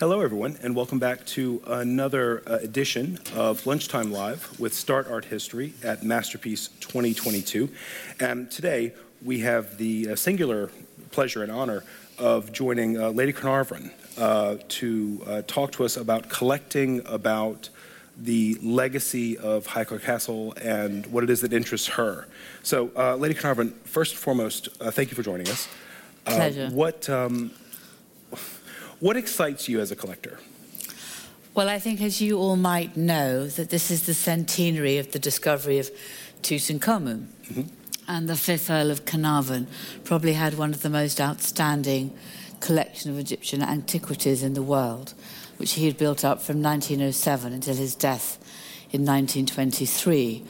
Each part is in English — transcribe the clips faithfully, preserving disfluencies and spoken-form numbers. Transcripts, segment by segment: Hello everyone, and welcome back to another uh, edition of Lunchtime Live with Start Art History at Masterpiece twenty twenty-two. And today we have the uh, singular pleasure and honor of joining uh, Lady Carnarvon uh, to uh, talk to us about collecting, about the legacy of Highclere Castle and what it is that interests her. So uh, Lady Carnarvon, first and foremost, uh, thank you for joining us. Uh, Pleasure. What, um, What excites you as a collector? Well, I think, as you all might know, that this is the centenary of the discovery of Tutankhamun. Mm-hmm. And the Fifth Earl of Carnarvon probably had one of the most outstanding collection of Egyptian antiquities in the world, which he had built up from nineteen oh seven until his death in nineteen twenty-three.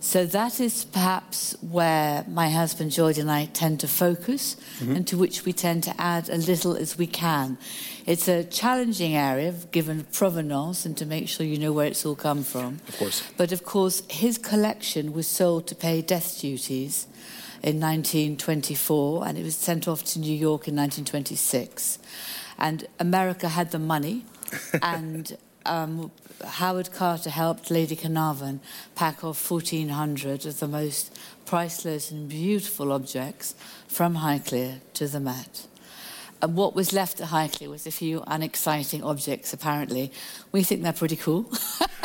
So that is perhaps where my husband George and I tend to focus, mm-hmm. and to which we tend to add a little as we can. It's a challenging area, given provenance, and to make sure you know where it's all come from. Of course. But of course, his collection was sold to pay death duties in nineteen twenty-four, and it was sent off to New York in nineteen twenty-six. And America had the money, and Um, Howard Carter helped Lady Carnarvon pack off fourteen hundred of the most priceless and beautiful objects from Highclere to the Met. And what was left at Highclere was a few unexciting objects, apparently. We think they're pretty cool.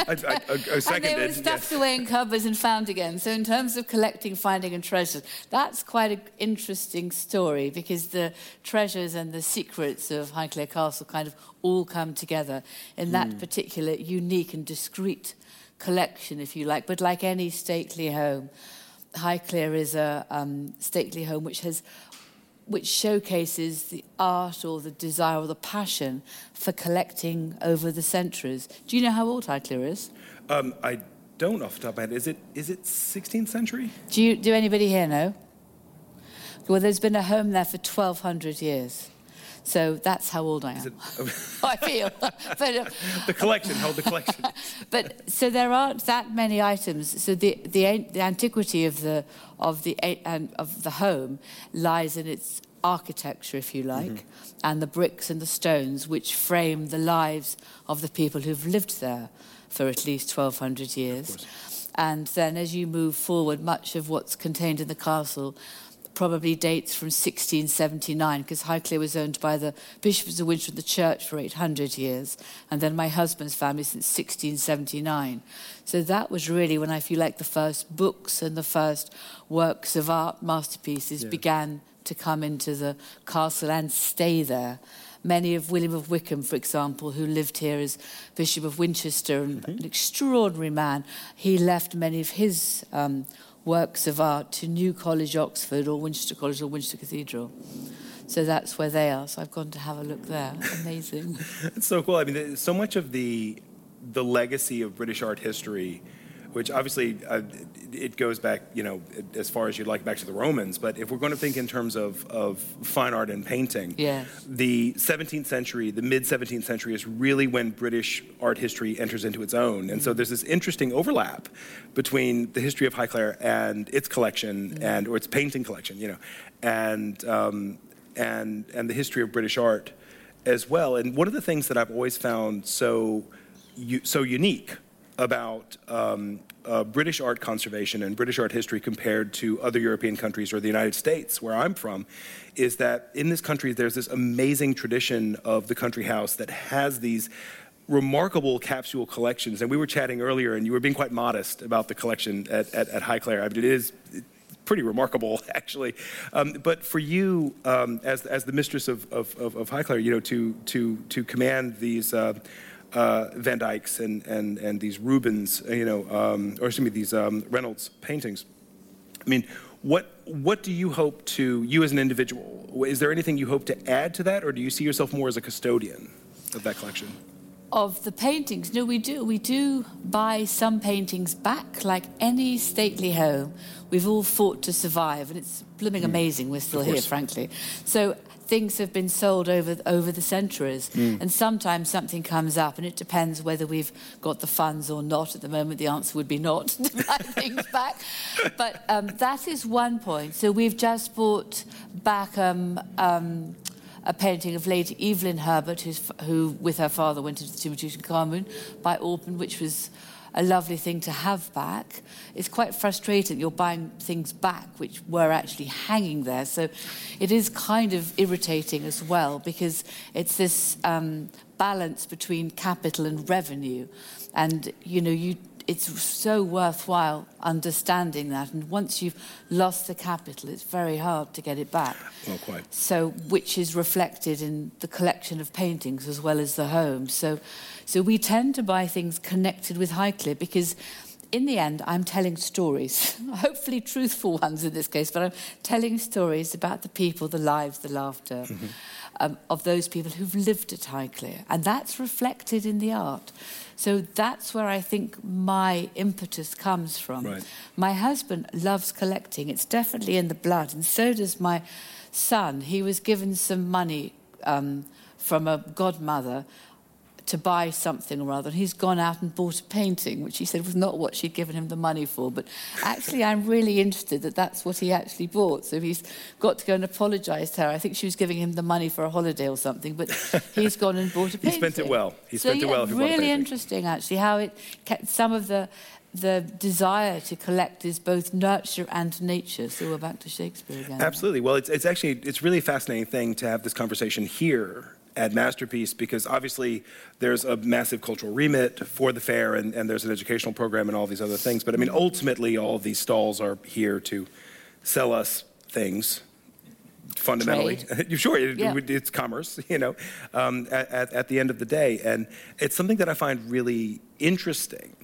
I, I, I seconded, and they were stuffed yeah. away in cupboards and found again. So in terms of collecting, finding and treasures, that's quite an interesting story, because the treasures and the secrets of Highclere Castle kind of all come together in that mm. particular unique and discreet collection, if you like. But like any stately home, Highclere is a um, stately home which has... which showcases the art or the desire or the passion for collecting over the centuries. Do you know how old Highclere is? Um, I don't off the top of my head. Is it, is it sixteenth century? Do, you, do anybody here know? Well, there's been a home there for twelve hundred years. So that's how old I am. It, I feel. but, uh, the collection, hold the collection. But so there aren't that many items. So the the, the antiquity of the of the um, of the home lies in its architecture, if you like, mm-hmm. and the bricks and the stones which frame the lives of the people who've lived there for at least twelve hundred years. And then, as you move forward, much of what's contained in the castle probably dates from sixteen seventy-nine, because Highclere was owned by the bishops of Winchester and the church for eight hundred years, and then my husband's family since sixteen seventy-nine. So that was really when I feel like the first books and the first works of art, masterpieces, yeah. began to come into the castle and stay there. Many of William of Wickham, for example, who lived here as Bishop of Winchester, and mm-hmm. an extraordinary man, he left many of his um works of art to New College, Oxford, or Winchester College, or Winchester Cathedral. So that's where they are. So I've gone to have a look there. Amazing. It's so cool. I mean, so much of the the legacy of British art history, which obviously uh, it goes back, you know, as far as you'd like, back to the Romans. But if we're going to think in terms of, of fine art and painting, yes. the seventeenth century, the mid-seventeenth century is really when British art history enters into its own. And mm. so there's this interesting overlap between the history of Highclere and its collection, mm. and or its painting collection, you know, and um, and and the history of British art as well. And one of the things that I've always found so u- so unique about um, uh, British art conservation and British art history compared to other European countries or the United States, where I'm from, is that in this country there's this amazing tradition of the country house that has these remarkable capsule collections. And we were chatting earlier, and you were being quite modest about the collection at, at, at Highclere. I mean, it is pretty remarkable, actually. Um, but for you, um, as as the mistress of, of, of, of Highclere, you know, to to to command these. Uh, Uh, Van Dyck's and, and, and these Rubens, you know, um, or excuse me, these um, Reynolds paintings. I mean, what what do you hope to, you as an individual, is there anything you hope to add to that, or do you see yourself more as a custodian of that collection? Of the paintings? No, we do. We do buy some paintings back, like any stately home. We've all fought to survive, and it's blooming mm. amazing we're still here, frankly. So things have been sold over over the centuries, mm. and sometimes something comes up, and it depends whether we've got the funds or not. At the moment, the answer would be not to buy things back. But um, that is one point. So we've just bought back um, um, a painting of Lady Evelyn Herbert, who's, who with her father went into the tomb of Tutankhamun, by Orpen, which was a lovely thing to have back. It's quite frustrating you're buying things back which were actually hanging there, so it is kind of irritating as well, because it's this um, balance between capital and revenue, and you know you it's so worthwhile understanding that, and once you've lost the capital, it's very hard to get it back. Not quite. So, which is reflected in the collection of paintings as well as the home. So, so we tend to buy things connected with Highclere because, in the end, I'm telling stories, hopefully truthful ones in this case, but I'm telling stories about the people, the lives, the laughter, mm-hmm. um, of those people who've lived at Highclere, and that's reflected in the art. So that's where I think my impetus comes from. Right. My husband loves collecting. It's definitely in the blood, and so does my son. He was given some money um, from a godmother to buy something or other. He's gone out and bought a painting, which he said was not what she'd given him the money for. But actually, I'm really interested that that's what he actually bought. So he's got to go and apologise to her. I think she was giving him the money for a holiday or something, but he's gone and bought a painting. He spent it well. He spent so, yeah, it well if he really bought a painting. Interesting, actually, how it kept some of the... the desire to collect is both nurture and nature. So we're back to Shakespeare again. Absolutely. Well, it's, it's actually, it's really a fascinating thing to have this conversation here at Masterpiece, because obviously there's a massive cultural remit for the fair, and, and there's an educational program and all these other things. But I mean, ultimately, all of these stalls are here to sell us things. Fundamentally, sure, it, yeah. it's commerce, you know, um, at, at the end of the day. And it's something that I find really interesting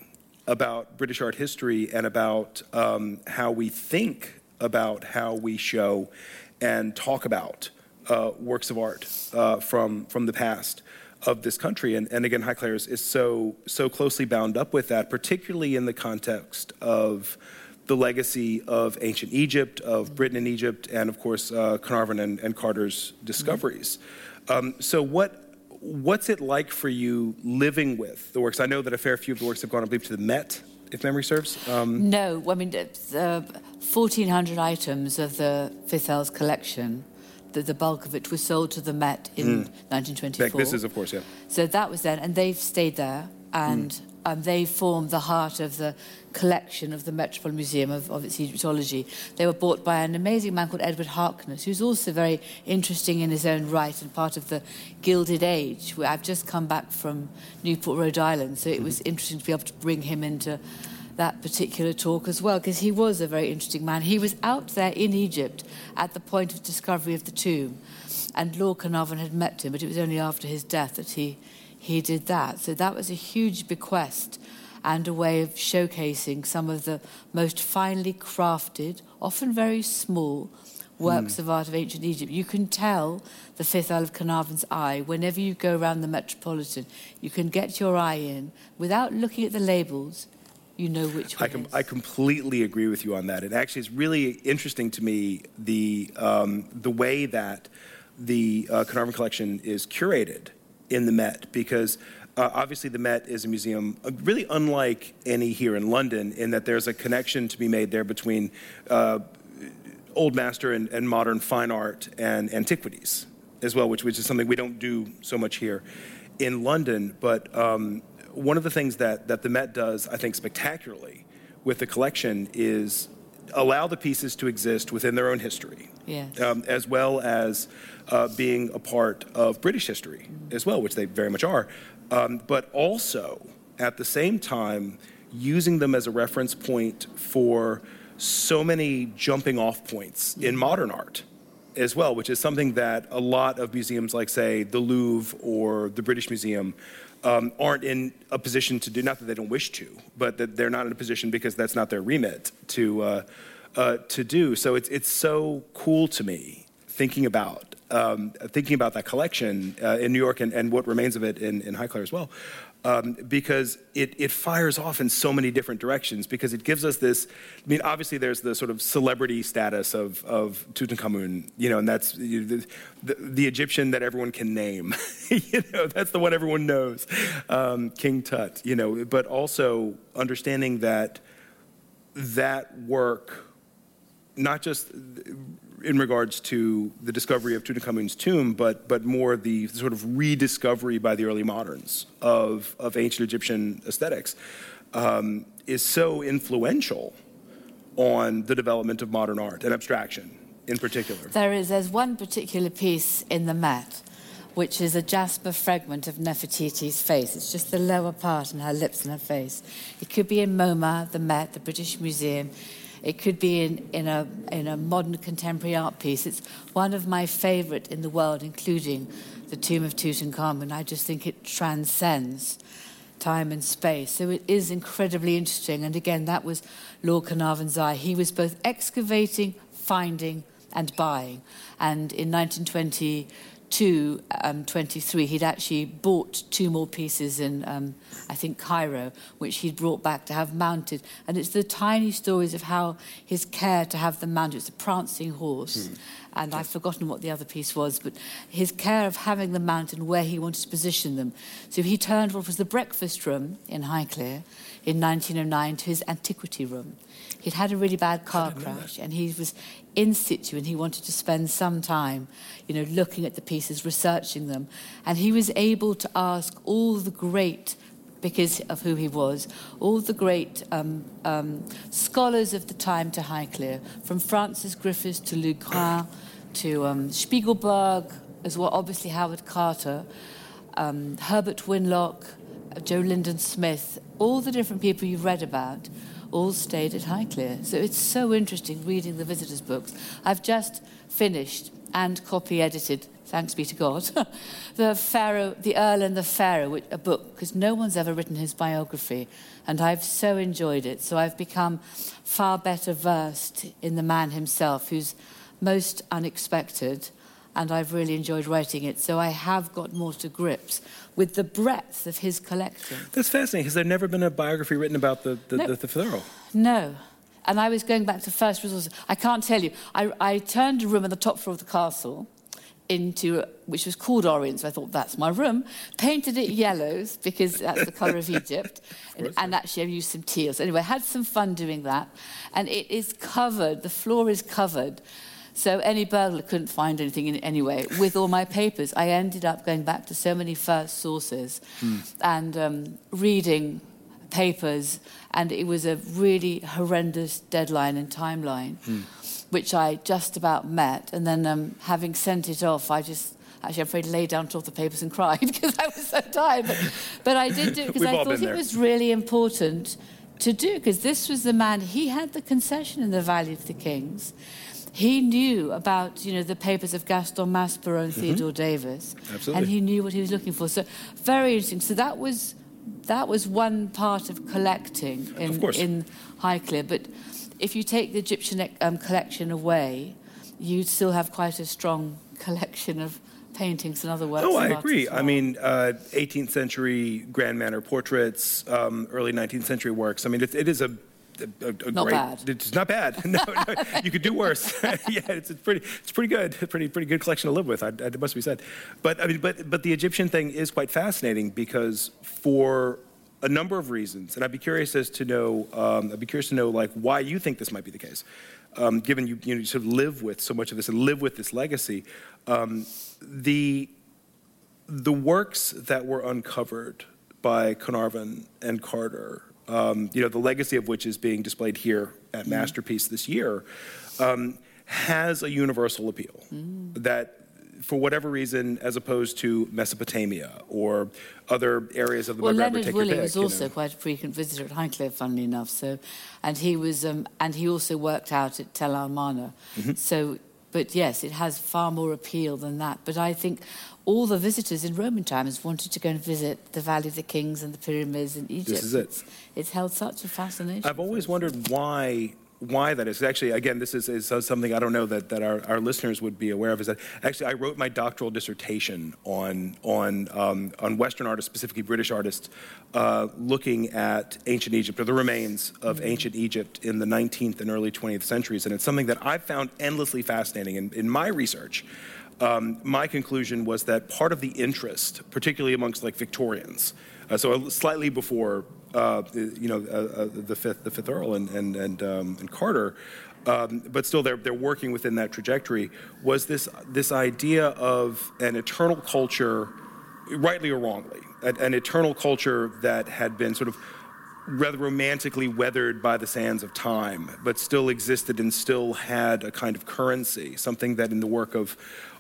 about British art history and about um, how we think about how we show and talk about uh, works of art uh, from from the past of this country. And, and again, Highclere is, is so so closely bound up with that, particularly in the context of the legacy of ancient Egypt, of Britain and Egypt, and of course, uh, Carnarvon and, and Carter's discoveries. Mm-hmm. Um, so what What's it like for you living with the works? I know that a fair few of the works have gone, I believe, to the Met, if memory serves. Um, no, I mean, the fourteen hundred items of the Fifth Earl's collection, the, the bulk of it was sold to the Met in mm. nineteen twenty-four. Back, this is, of course, yeah. So that was then, and they've stayed there, and mm. um, they formed the heart of the collection of the Metropolitan Museum of, of its Egyptology. They were bought by an amazing man called Edward Harkness, who's also very interesting in his own right and part of the Gilded Age, where I've just come back from Newport, Rhode Island, so it was interesting to be able to bring him into that particular talk as well, because he was a very interesting man. He was out there in Egypt at the point of discovery of the tomb, and Lord Carnarvon had met him, but it was only after his death that he he did that. So that was a huge bequest and a way of showcasing some of the most finely crafted, often very small, works mm. of art of ancient Egypt. You can tell the Fifth Earl of Carnarvon's eye whenever you go around the Metropolitan. You can get your eye in without looking at the labels. You know which one I, com- I completely agree with you on that. It actually is really interesting to me, the um, the way that the uh, Carnarvon collection is curated in the Met, because uh, obviously the Met is a museum really unlike any here in London, in that there's a connection to be made there between uh, old master and, and modern fine art and antiquities as well, which, which is something we don't do so much here in London. But um, one of the things that, that the Met does, I think, spectacularly with the collection is allow the pieces to exist within their own history. Yes. Um, as well as uh, being a part of British history mm. as well, which they very much are, um, but also at the same time using them as a reference point for so many jumping off points mm. in modern art as well, which is something that a lot of museums like, say, the Louvre or the British Museum um, aren't in a position to do, not that they don't wish to, but that they're not in a position because that's not their remit to uh, Uh, to do. So it's it's so cool to me thinking about um, thinking about that collection uh, in New York and, and what remains of it in, in Highclere as well, um, because it, it fires off in so many different directions, because it gives us this, I mean, obviously there's the sort of celebrity status of, of Tutankhamun, you know, and that's you, the, the, the Egyptian that everyone can name, you know, that's the one everyone knows, um, King Tut, you know, but also understanding that that work, not just in regards to the discovery of Tutankhamun's tomb, but but more the sort of rediscovery by the early moderns of, of ancient Egyptian aesthetics, um, is so influential on the development of modern art and abstraction in particular. There is there's one particular piece in the mat, which is a jasper fragment of Nefertiti's face. It's just the lower part and her lips and her face. It could be in MoMA, the Met, the British Museum. It could be in, in, a, in a modern contemporary art piece. It's one of my favourite in the world, including the Tomb of Tutankhamun. I just think it transcends time and space. So it is incredibly interesting. And again, that was Lord Carnarvon's eye. He was both excavating, finding, and buying. And in nineteen twenty... to um, twenty-three, he'd actually bought two more pieces in, um, I think, Cairo, which he'd brought back to have mounted. And it's the tiny stories of how his care to have them mounted. It's a prancing horse, mm. and yes. I've forgotten what the other piece was, but his care of having them mounted and where he wanted to position them. So he turned what was the breakfast room in Highclere in nineteen oh nine to his antiquity room. He'd had a really bad car crash, and he was in situ, and he wanted to spend some time, you know, looking at the pieces, researching them. And he was able to ask all the great, because of who he was, all the great um, um, scholars of the time to Highclere, from Francis Griffiths to Legrand to um, Spiegelberg, as well, obviously Howard Carter, um, Herbert Winlock, Joe Lyndon Smith, all the different people you've read about, all stayed at Highclere. So it's so interesting reading the visitors' books. I've just finished and copy-edited, thanks be to God, the Pharaoh, the Earl and the Pharaoh, which, a book, because no one's ever written his biography, and I've so enjoyed it. So I've become far better versed in the man himself, who's most unexpected, and I've really enjoyed writing it. So I have got more to grips with the breadth of his collection. That's fascinating. Has there never been a biography written about the, the, no. the, the Pharaoh? No. And I was going back to first resources. I can't tell you. I, I turned a room on the top floor of the castle, into which was called Orient, so I thought, that's my room. Painted it yellows, because that's the colour of Egypt. Of course, and, and actually I used some teals. Anyway, I had some fun doing that. And it is covered, the floor is covered. So any burglar couldn't find anything in anyway. With all my papers, I ended up going back to so many first sources mm. and um, reading papers, and it was a really horrendous deadline and timeline, mm. which I just about met. And then um, having sent it off, I just... Actually, I'm afraid I lay down to all the papers and cried because I was so tired. But, but I did do it because I thought it was really important to do, because this was the man... He had the concession in the Valley of the Kings. He knew about, you know, the papers of Gaston Maspero and mm-hmm. Theodore Davis. Absolutely. And he knew what he was looking for. So, very interesting. So that was that was one part of collecting in, of in Highclere. But if you take the Egyptian um, collection away, you'd still have quite a strong collection of paintings and other works. Oh, I agree. Well. I mean, uh, eighteenth century Grand Manner portraits, um, early nineteenth century works. I mean, it, it is a... A, a, a not great, bad. It's not bad. No, no, you could do worse. yeah, it's, it's pretty. It's pretty good. Pretty, pretty good collection to live with. I, I, it must be said. But I mean, but but the Egyptian thing is quite fascinating because for a number of reasons, and I'd be curious as to know. Um, I'd be curious to know like why you think this might be the case, um, given you you know, sort of live with so much of this and live with this legacy. Um, the the works that were uncovered by Carnarvon and Carter. Um, you know, the legacy of which is being displayed here at Masterpiece this year, um, has a universal appeal mm. that, for whatever reason, as opposed to Mesopotamia or other areas of the well, Leonard Woolley pick, was also know. quite a frequent visitor at Highclere, funnily enough. So, and he was, um, and he also worked out at Tell el-Amarna. Mm-hmm. So, but yes, it has far more appeal than that. But I think. All the visitors in Roman times wanted to go and visit the Valley of the Kings and the pyramids in Egypt. This is it. It's, it's held such a fascination. I've always wondered why why that is. Actually, again, this is, is something I don't know that, that our, our listeners would be aware of. Is that actually I wrote my doctoral dissertation on on um, on Western artists, specifically British artists, uh, looking at ancient Egypt or the remains of mm-hmm. ancient Egypt in the nineteenth and early twentieth centuries, and it's something that I've found endlessly fascinating in, in my research. Um, my conclusion was that part of the interest, particularly amongst like Victorians, uh, so slightly before uh, you know uh, uh, the fifth the fifth Earl and and and, um, and Carter, um, but still they're, they're working within that trajectory, was this this idea of an eternal culture, rightly or wrongly, an, an eternal culture that had been sort of rather romantically weathered by the sands of time, but still existed and still had a kind of currency, something that in the work of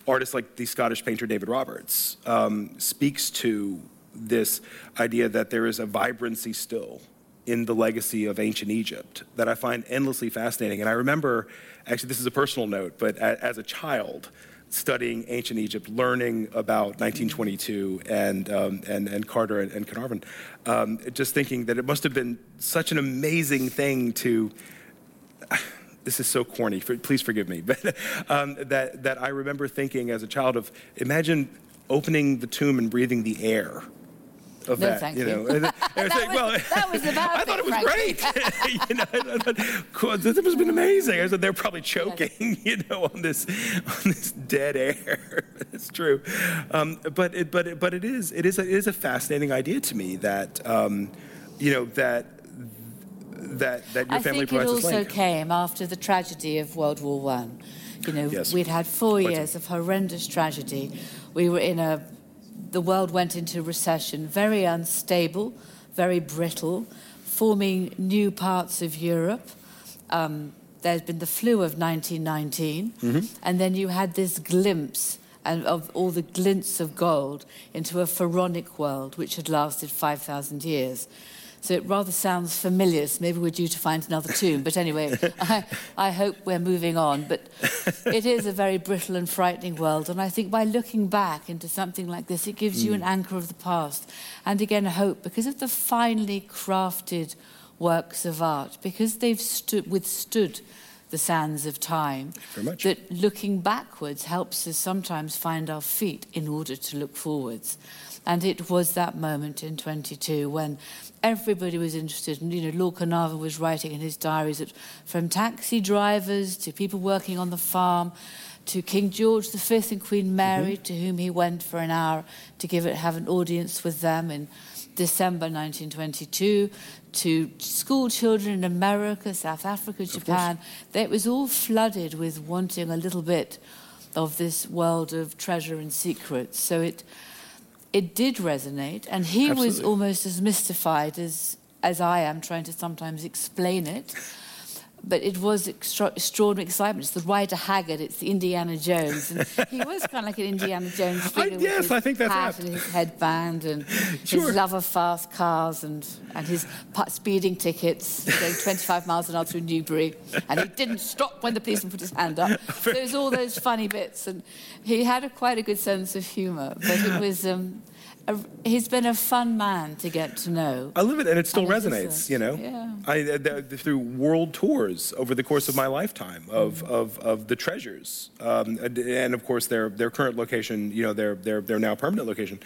artists like the Scottish painter David Roberts um, speaks to this idea that there is a vibrancy still in the legacy of ancient Egypt that I find endlessly fascinating. And I remember, actually this is a personal note, but a, as a child, studying ancient Egypt, learning about nineteen twenty-two and um, and, and Carter and, and Carnarvon, um, just thinking that it must have been such an amazing thing to, this is so corny, for, please forgive me, but um, that, that I remember thinking as a child of, imagine opening the tomb and breathing the air of no, that, thank you know. You. that, saying, was, well, that was the bad I thought it was great. you know, I thought, cool, this must have been amazing. I said they're probably choking, yes. you know, on this, on this dead air. It's true, um, but it, but it, but it is, it is, a, it is a fascinating idea to me that, um, you know, that that that your I family provides us. I think it also came after the tragedy of World War One. You know, yes. we'd had four Quite years so. of horrendous tragedy. We were in a. The world went into recession, very unstable, very brittle, forming new parts of Europe. Um, there's been the flu of nineteen nineteen, mm-hmm. and then you had this glimpse and of all the glints of gold into a pharaonic world which had lasted five thousand years. So it rather sounds familiar, so maybe we're due to find another tomb. But anyway, I, I hope we're moving on. But it is a very brittle and frightening world. And I think by looking back into something like this, it gives mm. you an anchor of the past. And again, hope, because of the finely crafted works of art, because they've stu- withstood the sands of time, that looking backwards helps us sometimes find our feet in order to look forwards. And it was that moment in twenty-two when everybody was interested. And, you know, Lord Carnarvon was writing in his diaries that from taxi drivers to people working on the farm to King George the Fifth and Queen Mary, mm-hmm. to whom he went for an hour to give it, have an audience with them in December nineteen twenty-two, to school children in America, South Africa, Japan. It was all flooded with wanting a little bit of this world of treasure and secrets. So it... It did resonate, and he Absolutely. was almost as mystified as, as I am, trying to sometimes explain it. But it was extra- extraordinary excitement. It's the Rider Haggard, it's the Indiana Jones. And he was kind of like an Indiana Jones figure I, yes, with his I think that's hat apt. and his headband and sure. his love of fast cars and, and his speeding tickets, going twenty-five miles an hour through Newbury. And he didn't stop when the policeman put his hand up. So it was all those funny bits. And he had a, quite a good sense of humour. But it was... Um, A, he's been a fun man to get to know. I love it, and it still and resonates, it a, you know. Yeah. I, th- th- through world tours over the course of my lifetime of mm. of, of the treasures, um, and of course their their current location, you know, their their their now permanent location,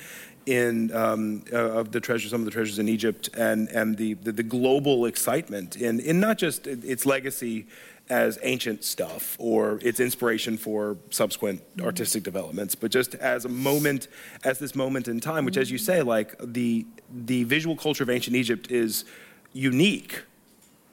in um, uh, of the treasures, some of the treasures in Egypt, and and the the, the global excitement in, in not just its legacy as ancient stuff or its inspiration for subsequent mm-hmm. artistic developments, but just as a moment, as this moment in time, which mm-hmm. as you say, like the the visual culture of ancient Egypt is unique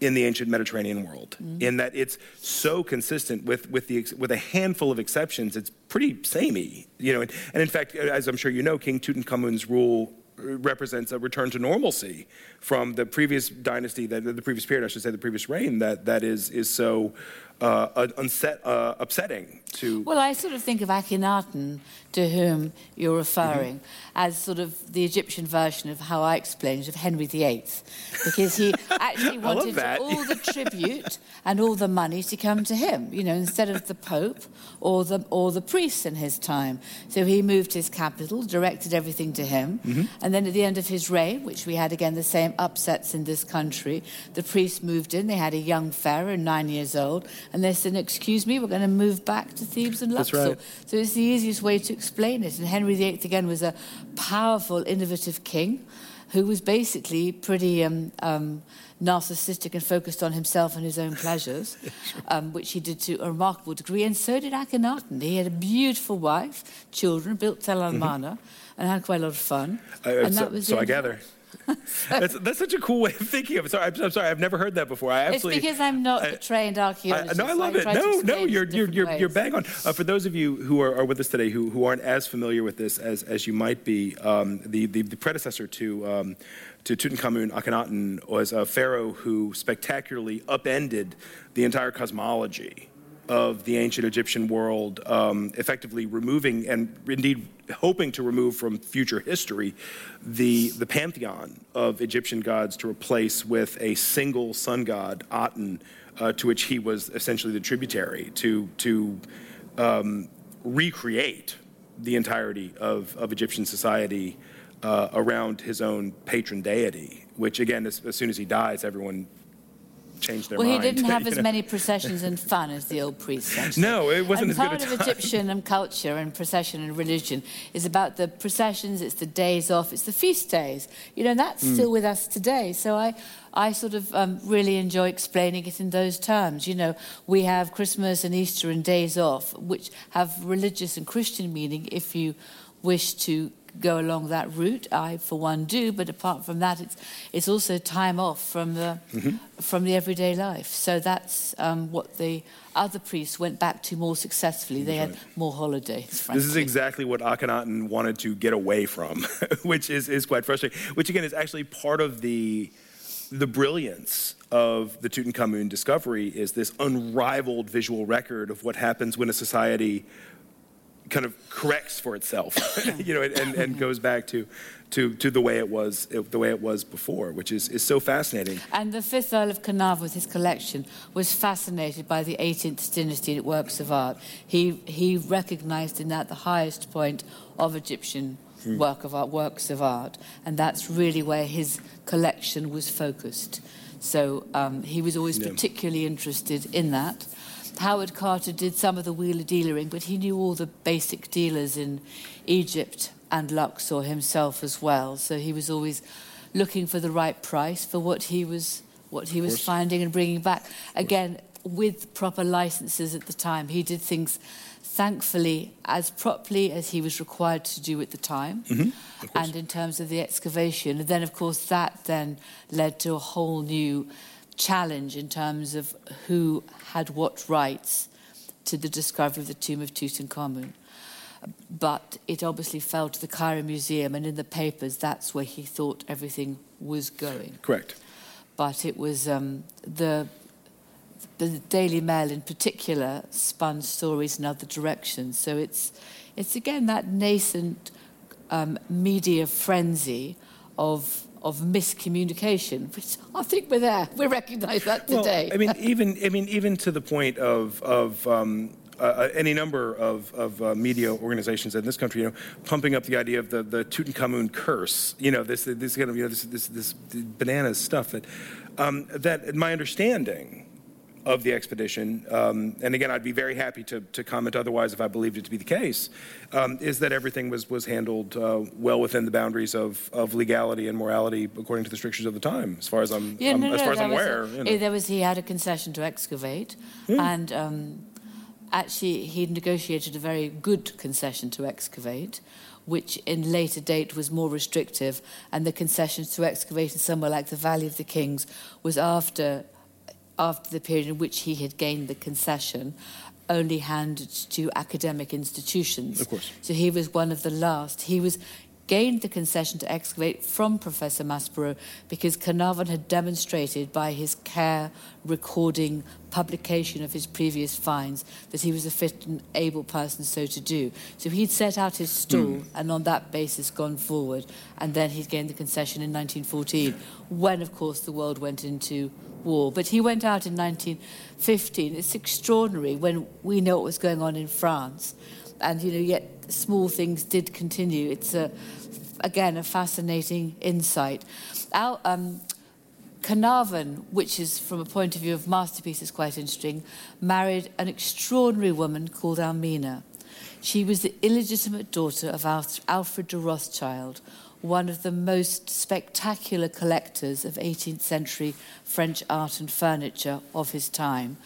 in the ancient Mediterranean world, mm-hmm. in that it's so consistent with with the with a handful of exceptions, it's pretty samey, you know, and, and in fact, as I'm sure you know, King Tutankhamun's rule represents a return to normalcy from the previous dynasty, that the previous period, I should say, the previous reign, that that is is so uh, unset, uh, upsetting to. Well, I sort of think of Akhenaten, to whom you're referring, mm-hmm. as sort of the Egyptian version of how I explained of Henry the Eighth, because he actually wanted all the tribute and all the money to come to him, you know, instead of the Pope or the or the priests in his time. So he moved his capital, directed everything to him, mm-hmm. and then at the end of his reign, which we had again the same upsets in this country, the priests moved in. They had a young pharaoh, nine years old, and they said, "Excuse me, we're going to move back to Thebes and Luxor." That's right. So it's the easiest way to explain it. And Henry the Eighth again was a powerful, innovative king who was basically pretty um, um, narcissistic and focused on himself and his own pleasures, um, which he did to a remarkable degree. And so did Akhenaten. He had a beautiful wife, children, built Tell el-Amarna, mm-hmm. and had quite a lot of fun. Uh, and so, that was so I gather. So that's, that's such a cool way of thinking of it. Sorry, I'm, I'm sorry, I've never heard that before. I absolutely, it's because I'm not I, a trained archaeologist. I, no, I love I it. No, no, you're you're you're, you're bang on. Uh, for those of you who are, are with us today who who aren't as familiar with this as as you might be, um, the, the the predecessor to um, to Tutankhamun, Akhenaten, was a pharaoh who spectacularly upended the entire cosmology of the ancient Egyptian world, um, effectively removing and indeed hoping to remove from future history the the pantheon of Egyptian gods to replace with a single sun god, Aten, uh, to which he was essentially the tributary to to um, recreate the entirety of, of Egyptian society uh, around his own patron deity, which again, as, as soon as he dies, everyone change their well, mind. He didn't have as know. many processions and fun as the old priests, actually. No, it wasn't and as good a time. Part of Egyptian and culture and procession and religion is about the processions, it's the days off, it's the feast days. You know, that's mm. still with us today. So I, I sort of um, really enjoy explaining it in those terms. You know, we have Christmas and Easter and days off, which have religious and Christian meaning if you wish to go along that route. I, for one, do. But apart from that, it's it's also time off from the mm-hmm. from the everyday life. So that's um, what the other priests went back to more successfully. They right. had more holidays, frankly. This is exactly what Akhenaten wanted to get away from, which is, is quite frustrating. Which, again, is actually part of the the brilliance of the Tutankhamun discovery is this unrivaled visual record of what happens when a society kind of corrects for itself, you know, and, and goes back to, to, to the way it was, the way it was before, which is, is so fascinating. And the Fifth Earl of Carnarvon, with his collection, was fascinated by the eighteenth dynasty works of art. He he recognised in that the highest point of Egyptian hmm. work of art, works of art, and that's really where his collection was focused. So um, he was always yeah. particularly interested in that. Howard Carter did some of the wheeler-dealering, but he knew all the basic dealers in Egypt and Luxor himself as well. So he was always looking for the right price for what he was what he was finding and bringing back. Again, with proper licenses at the time, he did things, thankfully, as properly as he was required to do at the time, mm-hmm. and in terms of the excavation. And then, of course, that then led to a whole new challenge in terms of who had what rights to the discovery of the tomb of Tutankhamun. But it obviously fell to the Cairo Museum, and in the papers, that's where he thought everything was going. Correct. But it was um, the, the Daily Mail in particular spun stories in other directions. So it's, it's again, that nascent um, media frenzy of of miscommunication, which I think we're there. We recognise that today. Well, I mean, even I mean, even to the point of of um, uh, any number of of uh, media organisations in this country, you know, pumping up the idea of the, the Tutankhamun curse. You know, this this kind of you know this this this bananas stuff that um, that my understanding of the expedition, um, and again, I'd be very happy to, to comment otherwise if I believed it to be the case, um, is that everything was was handled uh, well within the boundaries of, of legality and morality according to the strictures of the time, as far as I'm, yeah, I'm no, as far no, as I'm aware. A, you know. There was he had a concession to excavate, mm. and um, actually he negotiated a very good concession to excavate, which in later date was more restrictive, and the concession to excavate in somewhere like the Valley of the Kings was after. after the period in which he had gained the concession, only handed to academic institutions. Of course. So he was one of the last. He was gained the concession to excavate from Professor Maspero because Carnarvon had demonstrated by his care, recording, publication of his previous finds that he was a fit and able person so to do. So he'd set out his stool mm. and on that basis gone forward, and then he'd gained the concession in nineteen fourteen, when, of course, the world went into war. But he went out in nineteen fifteen. It's extraordinary when we know what was going on in France, and you know, yet small things did continue. It's a, again, a fascinating insight. Our um, Carnarvon, which is from a point of view of Masterpiece is quite interesting, married an extraordinary woman called Almina. She was the illegitimate daughter of Alfred de Rothschild, one of the most spectacular collectors of eighteenth century French art and furniture of his time.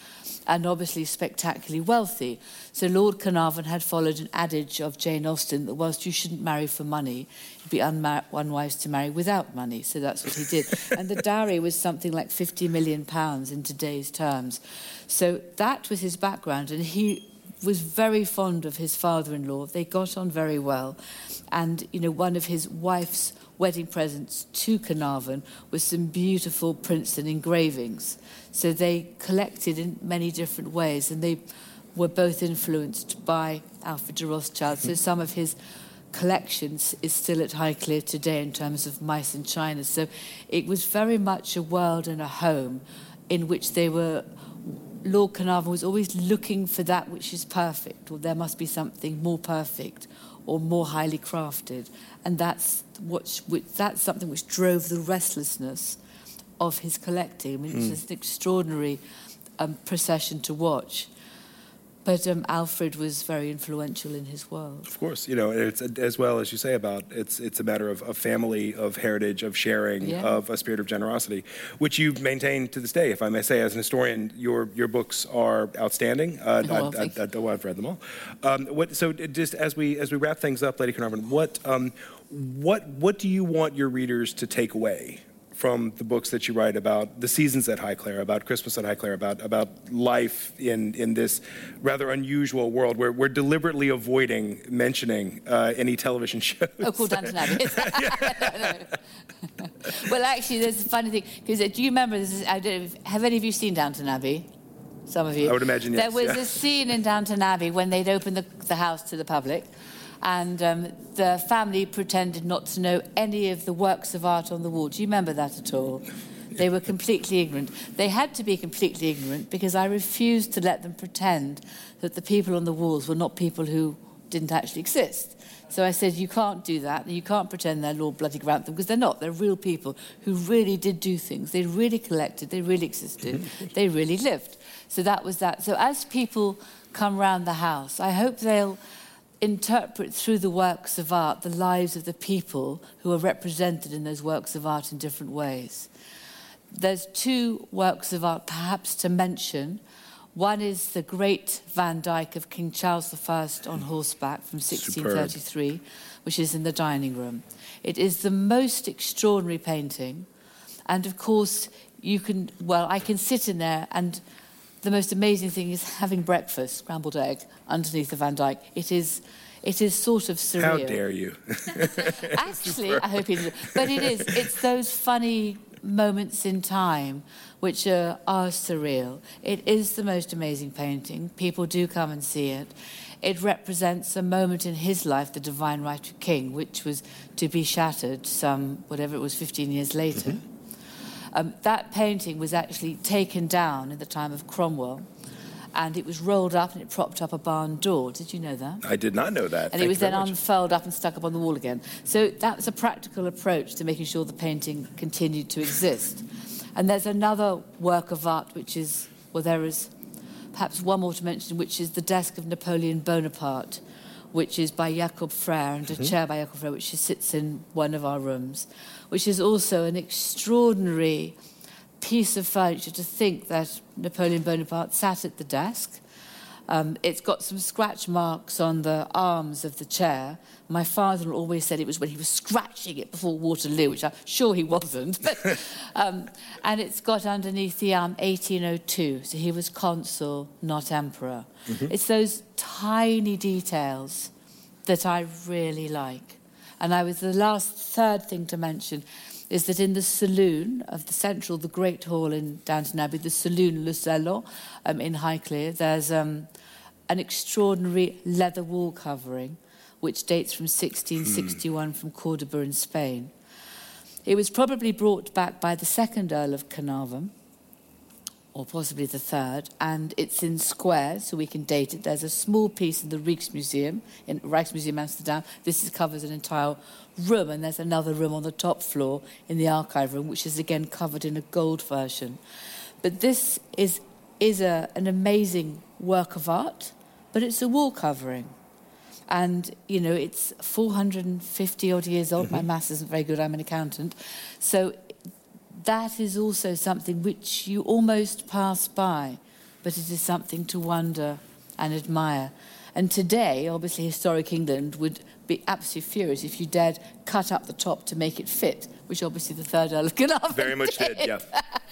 and obviously spectacularly wealthy. So Lord Carnarvon had followed an adage of Jane Austen that whilst you shouldn't marry for money, it'd be unwise to marry without money. So that's what he did. And the dowry was something like fifty million pounds in today's terms. So that was his background, and he was very fond of his father-in-law. They got on very well. And, you know, one of his wife's wedding presents to Carnarvon was some beautiful Princeton engravings. So they collected in many different ways, and they were both influenced by Alfred de Rothschild. So some of his collections is still at Highclere today in terms of mice and china. So it was very much a world and a home in which they were... Lord Carnarvon was always looking for that which is perfect, or there must be something more perfect or more highly crafted. And that's, what, that's something which drove the restlessness of his collecting. I mean, mm. It was an extraordinary um, procession to watch. But um, Alfred was very influential in his world. Of course, you know, it's as well as you say about it's it's a matter of, of family, of heritage, of sharing, yeah. of a spirit of generosity, which you've maintained to this day. If I may say, as an historian, your your books are outstanding. Uh, oh, well, I, I, I, I, well, I've read them all. Um, what, so just as we as we wrap things up, Lady Carnarvon, what um, what what do you want your readers to take away from the books that you write about the seasons at Highclere, about Christmas at Highclere, about about life in, in this rather unusual world where we're deliberately avoiding mentioning uh, any television shows? Oh, called Downton Abbey. Well, actually, there's a funny thing, because do you remember, this is, I don't, have any of you seen Downton Abbey? Some of you. I would imagine, yes. There was yeah. a scene in Downton Abbey when they'd opened the, the house to the public, and um, the family pretended not to know any of the works of art on the wall. Do you remember that at all? They were completely ignorant. They had to be completely ignorant because I refused to let them pretend that the people on the walls were not people who didn't actually exist. So I said, you can't do that. You can't pretend they're Lord Bloody Grantham, because they're not. They're real people who really did do things. They really collected. They really existed. They really lived. So that was that. So as people come round the house, I hope they'll interpret through the works of art the lives of the people who are represented in those works of art in different ways. There's two works of art perhaps to mention. One is the great Van Dyck of King Charles the First on horseback from sixteen thirty-three, superb, which is in the dining room. It is the most extraordinary painting, and of course you can, well, I can sit in there, and the most amazing thing is having breakfast, scrambled egg, underneath the Van Dyck. It is, it is sort of surreal. How dare you? Actually, I hope you do. But it is. It's those funny moments in time which are, are surreal. It is the most amazing painting. People do come and see it. It represents a moment in his life, the divine right of king, which was to be shattered some, whatever it was, fifteen years later. Mm-hmm. Um, that painting was actually taken down in the time of Cromwell, and it was rolled up and it propped up a barn door. Did you know that? I did not know that. And Thank it was then unfurled up and stuck up on the wall again. So that's a practical approach to making sure the painting continued to exist. And there's another work of art which is, well, there is perhaps one more to mention, which is The Desk of Napoleon Bonaparte, which is by Jacob Frère, and mm-hmm. a chair by Jacob Frère, which sits in one of our rooms, which is also an extraordinary piece of furniture to think that Napoleon Bonaparte sat at the desk. Um, it's got some scratch marks on the arms of the chair. My father always said it was when he was scratching it before Waterloo, which I'm sure he wasn't. But, um, and it's got underneath the arm eighteen oh two, so he was consul, not emperor. Mm-hmm. It's those tiny details that I really like. And I was the last third thing to mention is that in the saloon of the central, the great hall in Downton Abbey, the saloon, Le Salon, um, in Highclere, there's um, an extraordinary leather wall covering, which dates from sixteen sixty-one mm. from Cordoba in Spain. It was probably brought back by the second Earl of Carnarvon, or possibly the third, and it's in squares, so we can date it. There's a small piece in the Rijksmuseum, in Rijksmuseum Amsterdam. This is, covers an entire room, and there's another room on the top floor in the archive room, which is again covered in a gold version. But this is, is a, an amazing work of art, but it's a wall covering. And, you know, it's four hundred fifty-odd years old. Mm-hmm. My maths isn't very good, I'm an accountant. So that is also something which you almost pass by but it is something to wonder and admire. And today, obviously, Historic England would be absolutely furious if you dared cut up the top to make it fit, which obviously the Third Earl of Carnarvon very much did. did, yeah.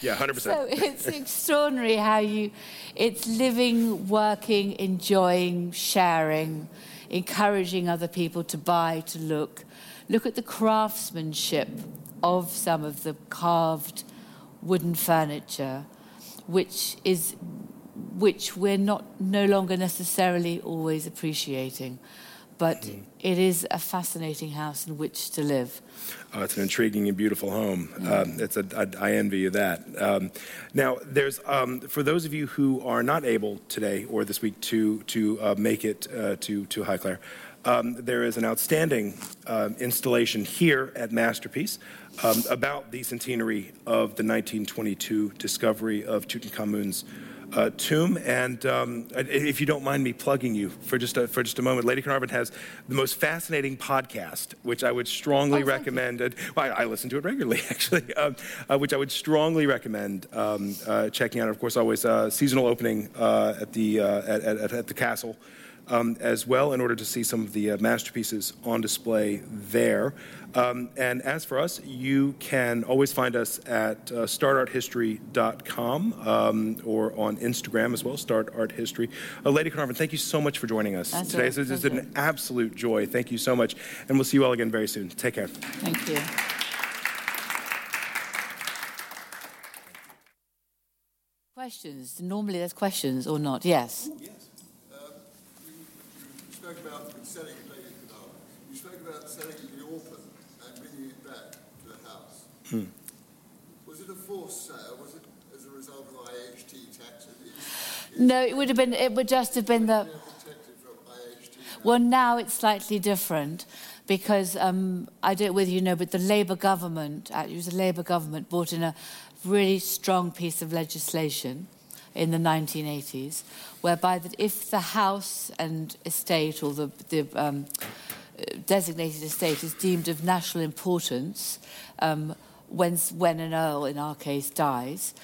Yeah, one hundred percent. So it's extraordinary how you... It's living, working, enjoying, sharing, encouraging other people to buy, to look. Look at the craftsmanship of some of the carved wooden furniture, which is... which we're not no longer necessarily always appreciating. But mm. it is a fascinating house in which to live. Oh, it's an intriguing and beautiful home. Mm. Um, it's a, I, I envy you that. Um, now, there's um, for those of you who are not able today or this week to to uh, make it uh, to, to Highclere, um, there is an outstanding uh, installation here at Masterpiece um, about the centenary of the nineteen twenty-two discovery of Tutankhamun's Uh, tomb, and um, if you don't mind me plugging you for just a, for just a moment, Lady Carnarvon has the most fascinating podcast, which I would strongly oh, recommend. Uh, well, I, I listen to it regularly, actually, uh, uh, which I would strongly recommend um, uh, checking out. Of course, always uh, seasonal opening uh, at the uh, at, at, at the castle um, as well, in order to see some of the uh, masterpieces on display there. Um, and as for us, you can always find us at uh, start art history dot com um, or on Instagram as well, Start Art History. Uh, Lady Carnarvon, thank you so much for joining us That's today. Right. This is an absolute joy. Thank you so much. And we'll see you all again very soon. Take care. Thank you. Questions? Normally there's questions or not? Yes. Ooh, yes. Uh, you, you spoke about selling Lady Carnarvon. You spoke about selling the orphan. Hmm. Was it a forced sale? Was it as a result of I H T tax? No, it would have been. It would just have been the. Well, now it's slightly different because um, I don't know whether you know, but the Labour government, it was the Labour government, brought in a really strong piece of legislation in the nineteen eighties, whereby that if the house and estate or the the um, designated estate is deemed of national importance. Um, When, when an earl, in our case, dies,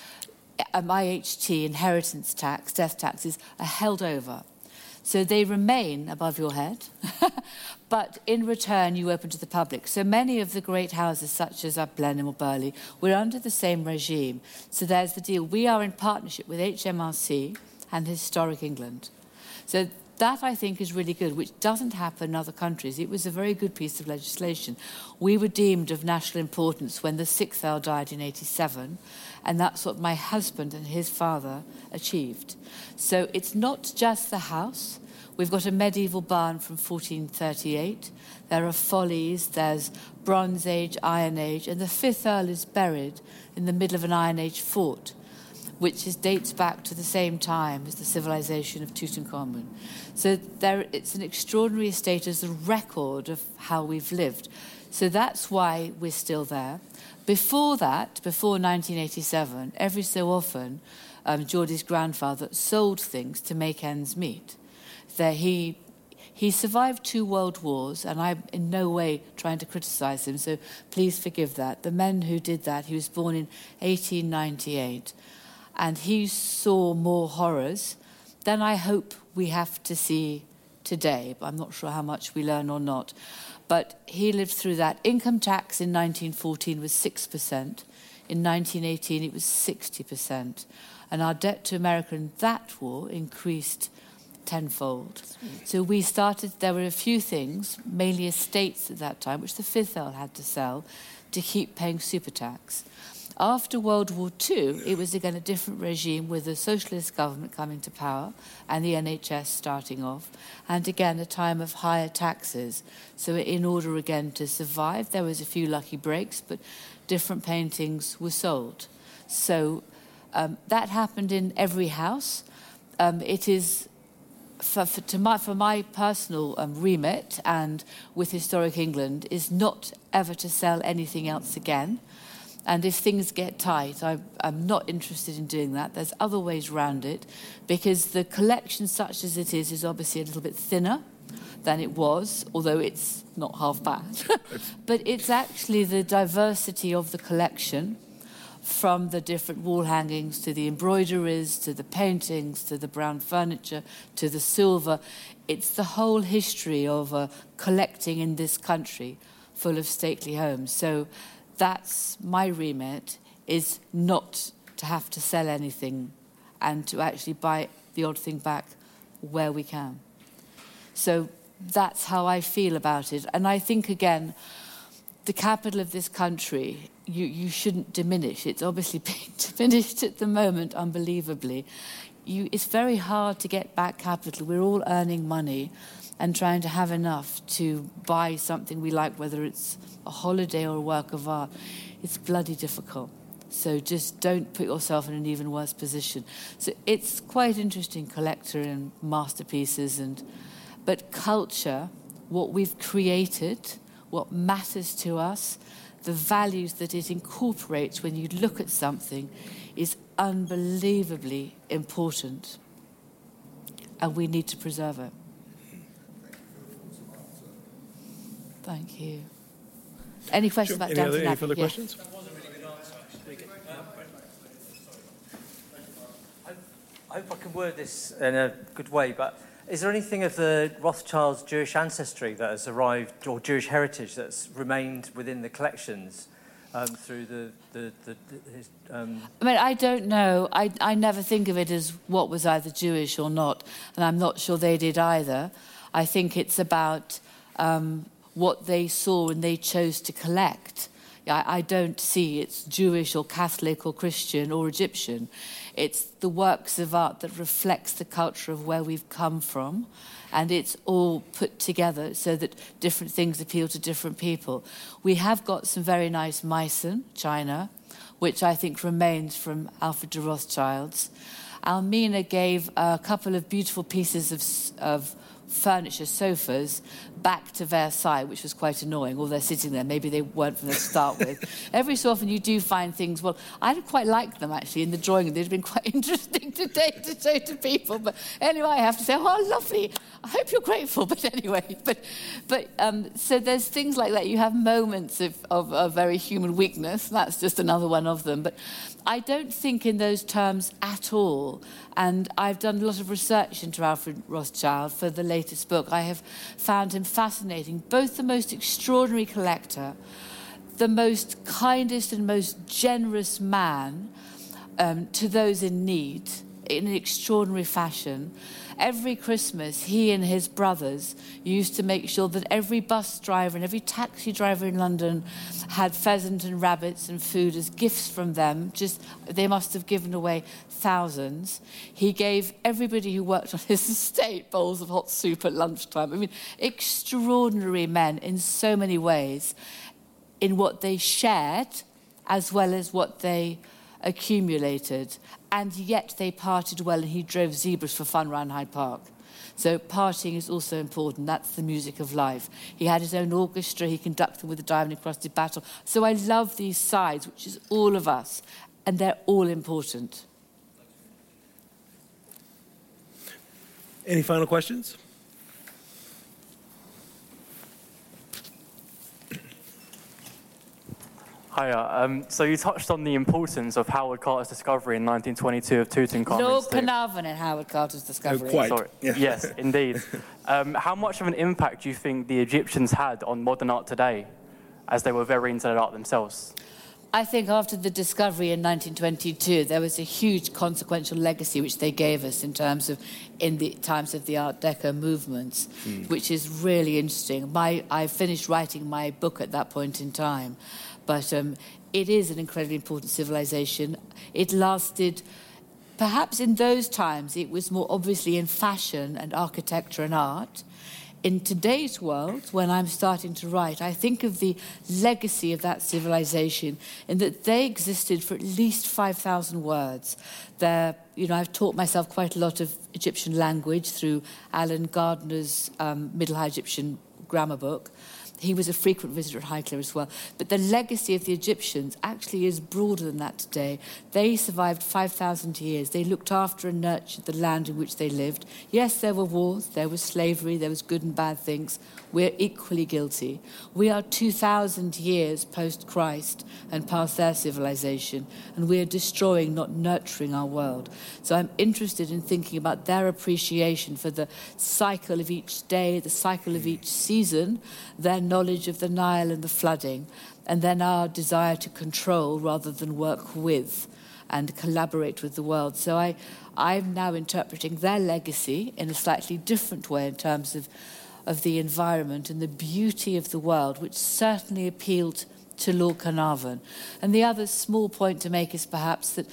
um, I H T, inheritance tax, death taxes, are held over. So they remain above your head, but in return you open to the public. So many of the great houses, such as up Blenheim or Burley, were under the same regime. So there's the deal. We are in partnership with H M R C and Historic England. So that, I think, is really good, which doesn't happen in other countries. It was a very good piece of legislation. We were deemed of national importance when the sixth Earl died in eighty-seven, and that's what my husband and his father achieved. So it's not just the house. We've got a medieval barn from fourteen thirty-eight. There are follies, there's Bronze Age, Iron Age, and the fifth Earl is buried in the middle of an Iron Age fort, which is, dates back to the same time as the civilization of Tutankhamun. So there, it's an extraordinary estate as a record of how we've lived. So that's why we're still there. Before that, before nineteen eighty-seven, every so often, um, Geordie's grandfather sold things to make ends meet. There he... He survived two world wars, and I'm in no way trying to criticise him, so please forgive that. The men who did that, he was born in eighteen ninety-eight, and he saw more horrors than I hope we have to see today. I'm not sure how much we learn or not. But he lived through that. Income tax in nineteen fourteen was six percent. In nineteen eighteen, it was sixty percent. And our debt to America in that war increased tenfold. So we started, there were a few things, mainly estates at that time, which the Fifth Earl had to sell to keep paying super tax. After World War Two, it was again a different regime with the socialist government coming to power and the N H S starting off, and again a time of higher taxes. So in order again to survive, there was a few lucky breaks, but different paintings were sold. So um, that happened in every house. Um, it is... For, for, to my, for my personal um, remit and with Historic England is not ever to sell anything else again. And if things get tight, I, I'm not interested in doing that. There's other ways round it because the collection, such as it is, is obviously a little bit thinner than it was, although it's not half bad. But it's actually the diversity of the collection from the different wall hangings to the embroideries, to the paintings, to the brown furniture, to the silver. It's the whole history of uh, collecting in this country full of stately homes. So that's my remit, is not to have to sell anything and to actually buy the odd thing back where we can. So that's how I feel about it. And I think, again, the capital of this country, you, you shouldn't diminish. It's obviously being diminished at the moment, unbelievably. You, it's very hard to get back capital. We're all earning money and trying to have enough to buy something we like, whether it's a holiday or a work of art. It's bloody difficult. So just don't put yourself in an even worse position. So it's quite interesting, collector and masterpieces, and but culture, what we've created, what matters to us, the values that it incorporates when you look at something is unbelievably important, and we need to preserve it. Thank you. Any questions sure. about Downton Abbey? Any further yeah. questions? I hope I can word this in a good way, but is there anything of the Rothschilds' Jewish ancestry that has arrived, or Jewish heritage that's remained within the collections um, through the... the, the, the his, um... I mean, I don't know. I, I never think of it as what was either Jewish or not, and I'm not sure they did either. I think it's about um, what they saw and they chose to collect. I don't see it's Jewish or Catholic or Christian or Egyptian. It's the works of art that reflects the culture of where we've come from, and it's all put together so that different things appeal to different people. We have got some very nice Meissen, China, which I think remains from Alfred de Rothschild's. Almina gave a couple of beautiful pieces of... of furniture, sofas, back to Versailles, which was quite annoying. All they're sitting there, maybe they weren't from the start with. Every so often you do find things, well, I quite like them, actually, in the drawing room. They'd have been quite interesting today to show to people. But anyway, I have to say, oh, lovely. I hope you're grateful. But anyway, but but um, so there's things like that. You have moments of, of, of very human weakness. That's just another one of them. But I don't think in those terms at all. And I've done a lot of research into Alfred Rothschild for the latest book. I have found him fascinating, both the most extraordinary collector, the most kindest and most generous man um, to those in need in an extraordinary fashion. Every Christmas, he and his brothers used to make sure that every bus driver and every taxi driver in London had pheasant and rabbits and food as gifts from them. Just, they must have given away thousands. He gave everybody who worked on his estate bowls of hot soup at lunchtime. I mean, extraordinary men in so many ways, in what they shared as well as what they accumulated, and yet they parted well, and he drove zebras for fun round Hyde Park. So partying is also important. That's the music of life. He had his own orchestra. He conducted with a diamond-encrusted baton. So I love these sides, which is all of us, and they're all important. Any final questions? Hiya. Um, so you touched on the importance of Howard Carter's discovery in nineteen twenty-two of Tutankhamun. Lord Carnarvon and Howard Carter's discovery. Oh, quite. Sorry. Yeah. Yes, indeed. Um, how much of an impact do you think the Egyptians had on modern art today, as they were very into that art themselves? I think after the discovery in nineteen twenty-two, there was a huge consequential legacy which they gave us in terms of, in the times of the Art Deco movements, mm. which is really interesting. My, I finished writing my book at that point in time. But um, it is an incredibly important civilization. It lasted, perhaps in those times, it was more obviously in fashion and architecture and art. In today's world, when I'm starting to write, I think of the legacy of that civilization in that they existed for at least five thousand words. They're, you know, I've taught myself quite a lot of Egyptian language through Alan Gardner's um, Middle High Egyptian grammar book. He was a frequent visitor at Highclere as well. But the legacy of the Egyptians actually is broader than that today. They survived five thousand years. They looked after and nurtured the land in which they lived. Yes, there were wars, there was slavery, there was good and bad things. We're equally guilty. We are two thousand years post-Christ and past their civilization, and we are destroying, not nurturing, our world. So I'm interested in thinking about their appreciation for the cycle of each day, the cycle of each season, their knowledge of the Nile and the flooding, and then our desire to control rather than work with and collaborate with the world. So I, I'm now interpreting their legacy in a slightly different way in terms of, of the environment and the beauty of the world, which certainly appealed to Lord Carnarvon. And the other small point to make is perhaps that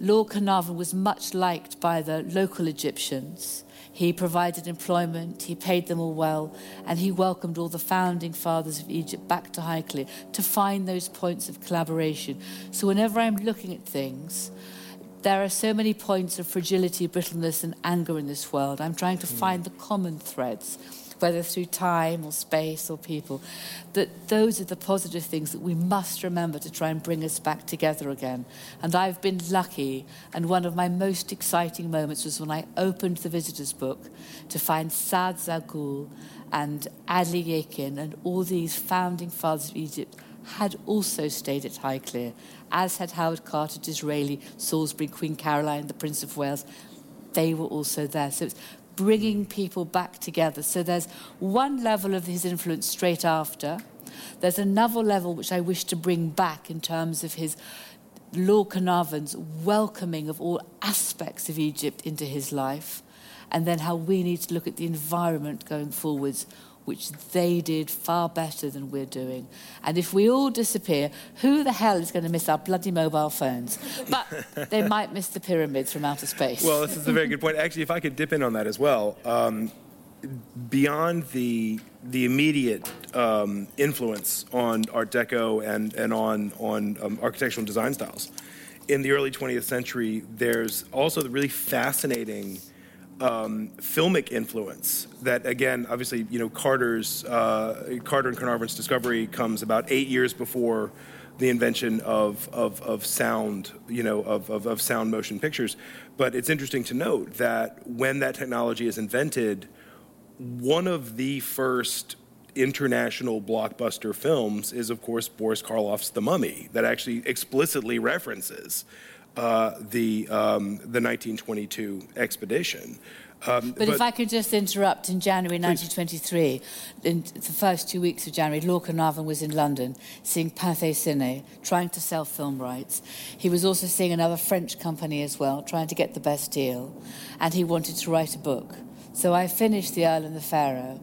Lord Carnarvon was much liked by the local Egyptians. He provided employment, he paid them all well, and he welcomed all the founding fathers of Egypt back to Highclere to find those points of collaboration. So whenever I'm looking at things, there are so many points of fragility, brittleness, and anger in this world. I'm trying to find the common threads, whether through time or space or people, that those are the positive things that we must remember to try and bring us back together again. And I've been lucky, and one of my most exciting moments was when I opened the visitors' book to find Saad Zaghul and Adli Yekin, and all these founding fathers of Egypt had also stayed at Highclere, as had Howard Carter, Disraeli, Salisbury, Queen Caroline, the Prince of Wales. They were also there. So it's bringing people back together. So there's one level of his influence straight after. There's another level which I wish to bring back in terms of his Lord Carnarvon's welcoming of all aspects of Egypt into his life, and then how we need to look at the environment going forwards, which they did far better than we're doing. And if we all disappear, who the hell is going to miss our bloody mobile phones? But they might miss the pyramids from outer space. Well, this is a very good point. Actually, if I could dip in on that as well, um, beyond the the immediate um, influence on Art Deco and, and on, on um, architectural and design styles, in the early twentieth century, there's also the really fascinating Um, filmic influence that, again, obviously, you know, Carter's uh, Carter and Carnarvon's discovery comes about eight years before the invention of of, of sound, you know, of, of of sound motion pictures. But it's interesting to note that when that technology is invented, one of the first international blockbuster films is, of course, Boris Karloff's *The Mummy*, that actually explicitly references Uh, the um, the nineteen twenty-two expedition. Um, but, but if I could just interrupt, in January nineteen twenty-three, in the first two weeks of January, Lord Carnarvon was in London seeing Pathé Ciné, trying to sell film rights. He was also seeing another French company as well, trying to get the best deal, and he wanted to write a book. So I finished The Earl and the Pharaoh,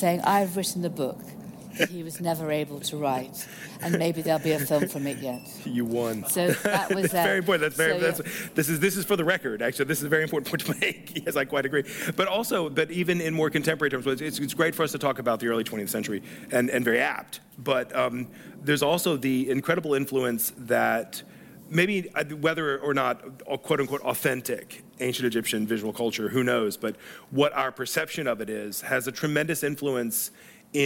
saying, I've written the book that he was never able to write, and maybe there'll be a film from it yet. You won. So that was that. Very important. That's very. So, that's, yeah. This is this is for the record. Actually, this is a very important point to make. Yes, I quite agree. But also, but even in more contemporary terms, it's it's great for us to talk about the early twentieth century, and and very apt. But um, there's also the incredible influence that maybe whether or not quote unquote authentic ancient Egyptian visual culture, who knows? But what our perception of it is has a tremendous influence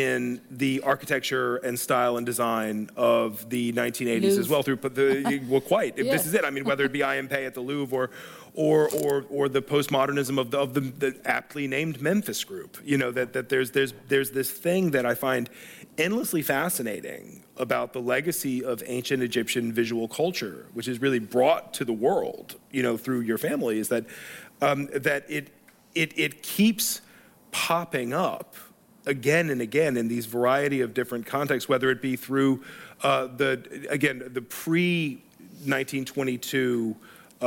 in the architecture and style and design of the nineteen eighties Louvre. As well through, but the, well, quite. Yes. This is it. I mean, whether it be I M P at the Louvre or, or, or, or the postmodernism of the of the, the aptly named Memphis group. You know that that there's there's there's this thing that I find endlessly fascinating about the legacy of ancient Egyptian visual culture, which is really brought to the world, you know, through your family, is that um, that it it it keeps popping up again and again in these variety of different contexts, whether it be through uh, the, again, the pre-nineteen twenty-two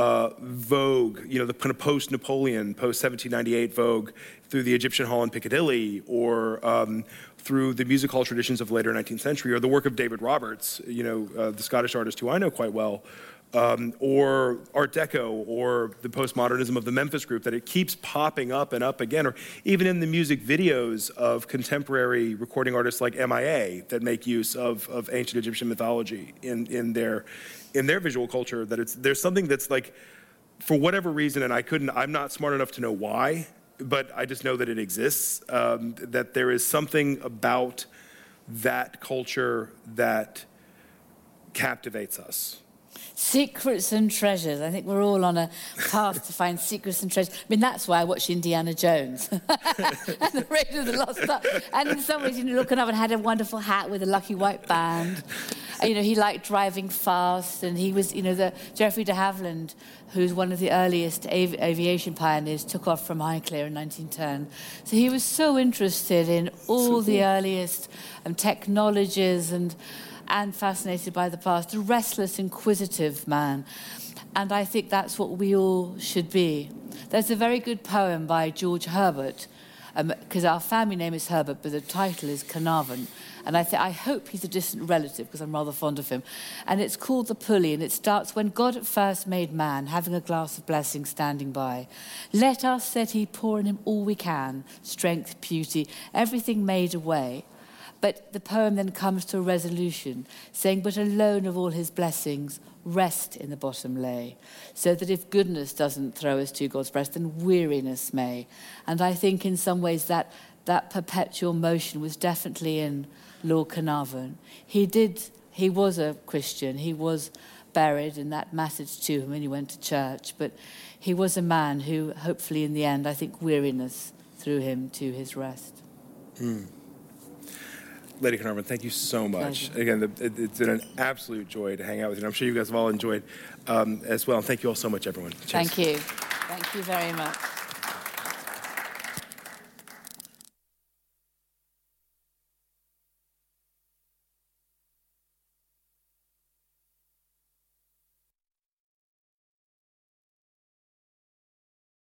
uh, Vogue, you know, the post-Napoleon, post-seventeen ninety-eight Vogue, through the Egyptian Hall in Piccadilly, or um, through the music hall traditions of later nineteenth century, or the work of David Roberts, you know, uh, the Scottish artist who I know quite well, Um, or Art Deco, or the postmodernism of the Memphis group, that it keeps popping up and up again, or even in the music videos of contemporary recording artists like M I A that make use of, of ancient Egyptian mythology in, in their in their visual culture. That it's there's something that's like, for whatever reason, and I couldn't, I'm not smart enough to know why, but I just know that it exists. Um, that there is something about that culture that captivates us. Secrets and treasures. I think we're all on a path to find secrets and treasures. I mean, that's why I watched Indiana Jones and the Raiders of the Lost Ark. And in some ways, you know, looking up and had a wonderful hat with a lucky white band. And, you know, he liked driving fast, and he was, you know, the Geoffrey de Havilland, who's one of the earliest av- aviation pioneers, took off from Highclere in nineteen ten. So he was so interested in all so the cool. earliest um, technologies and. and fascinated by the past, a restless, inquisitive man. And I think that's what we all should be. There's a very good poem by George Herbert, because um, our family name is Herbert, but the title is Carnarvon. And I, th- I hope he's a distant relative, because I'm rather fond of him. And it's called The Pulley, and it starts, "When God at first made man, having a glass of blessing standing by. Let us," said he, "pour in him all we can, strength, beauty, everything made away." But the poem then comes to a resolution, saying, "But alone of all his blessings, rest in the bottom lay, so that if goodness doesn't throw us to God's breast, then weariness may." And I think in some ways that, that perpetual motion was definitely in Lord Carnarvon. He did, he was a Christian, he was buried, and that mattered to him, and he went to church, but he was a man who, hopefully in the end, I think weariness threw him to his rest. Mm. Lady Carnarvon, thank you so much. Pleasure. Again, the, it, it's been an absolute joy to hang out with you. And I'm sure you guys have all enjoyed um, as well. And thank you all so much, everyone. Cheers. Thank you. Thank you very much.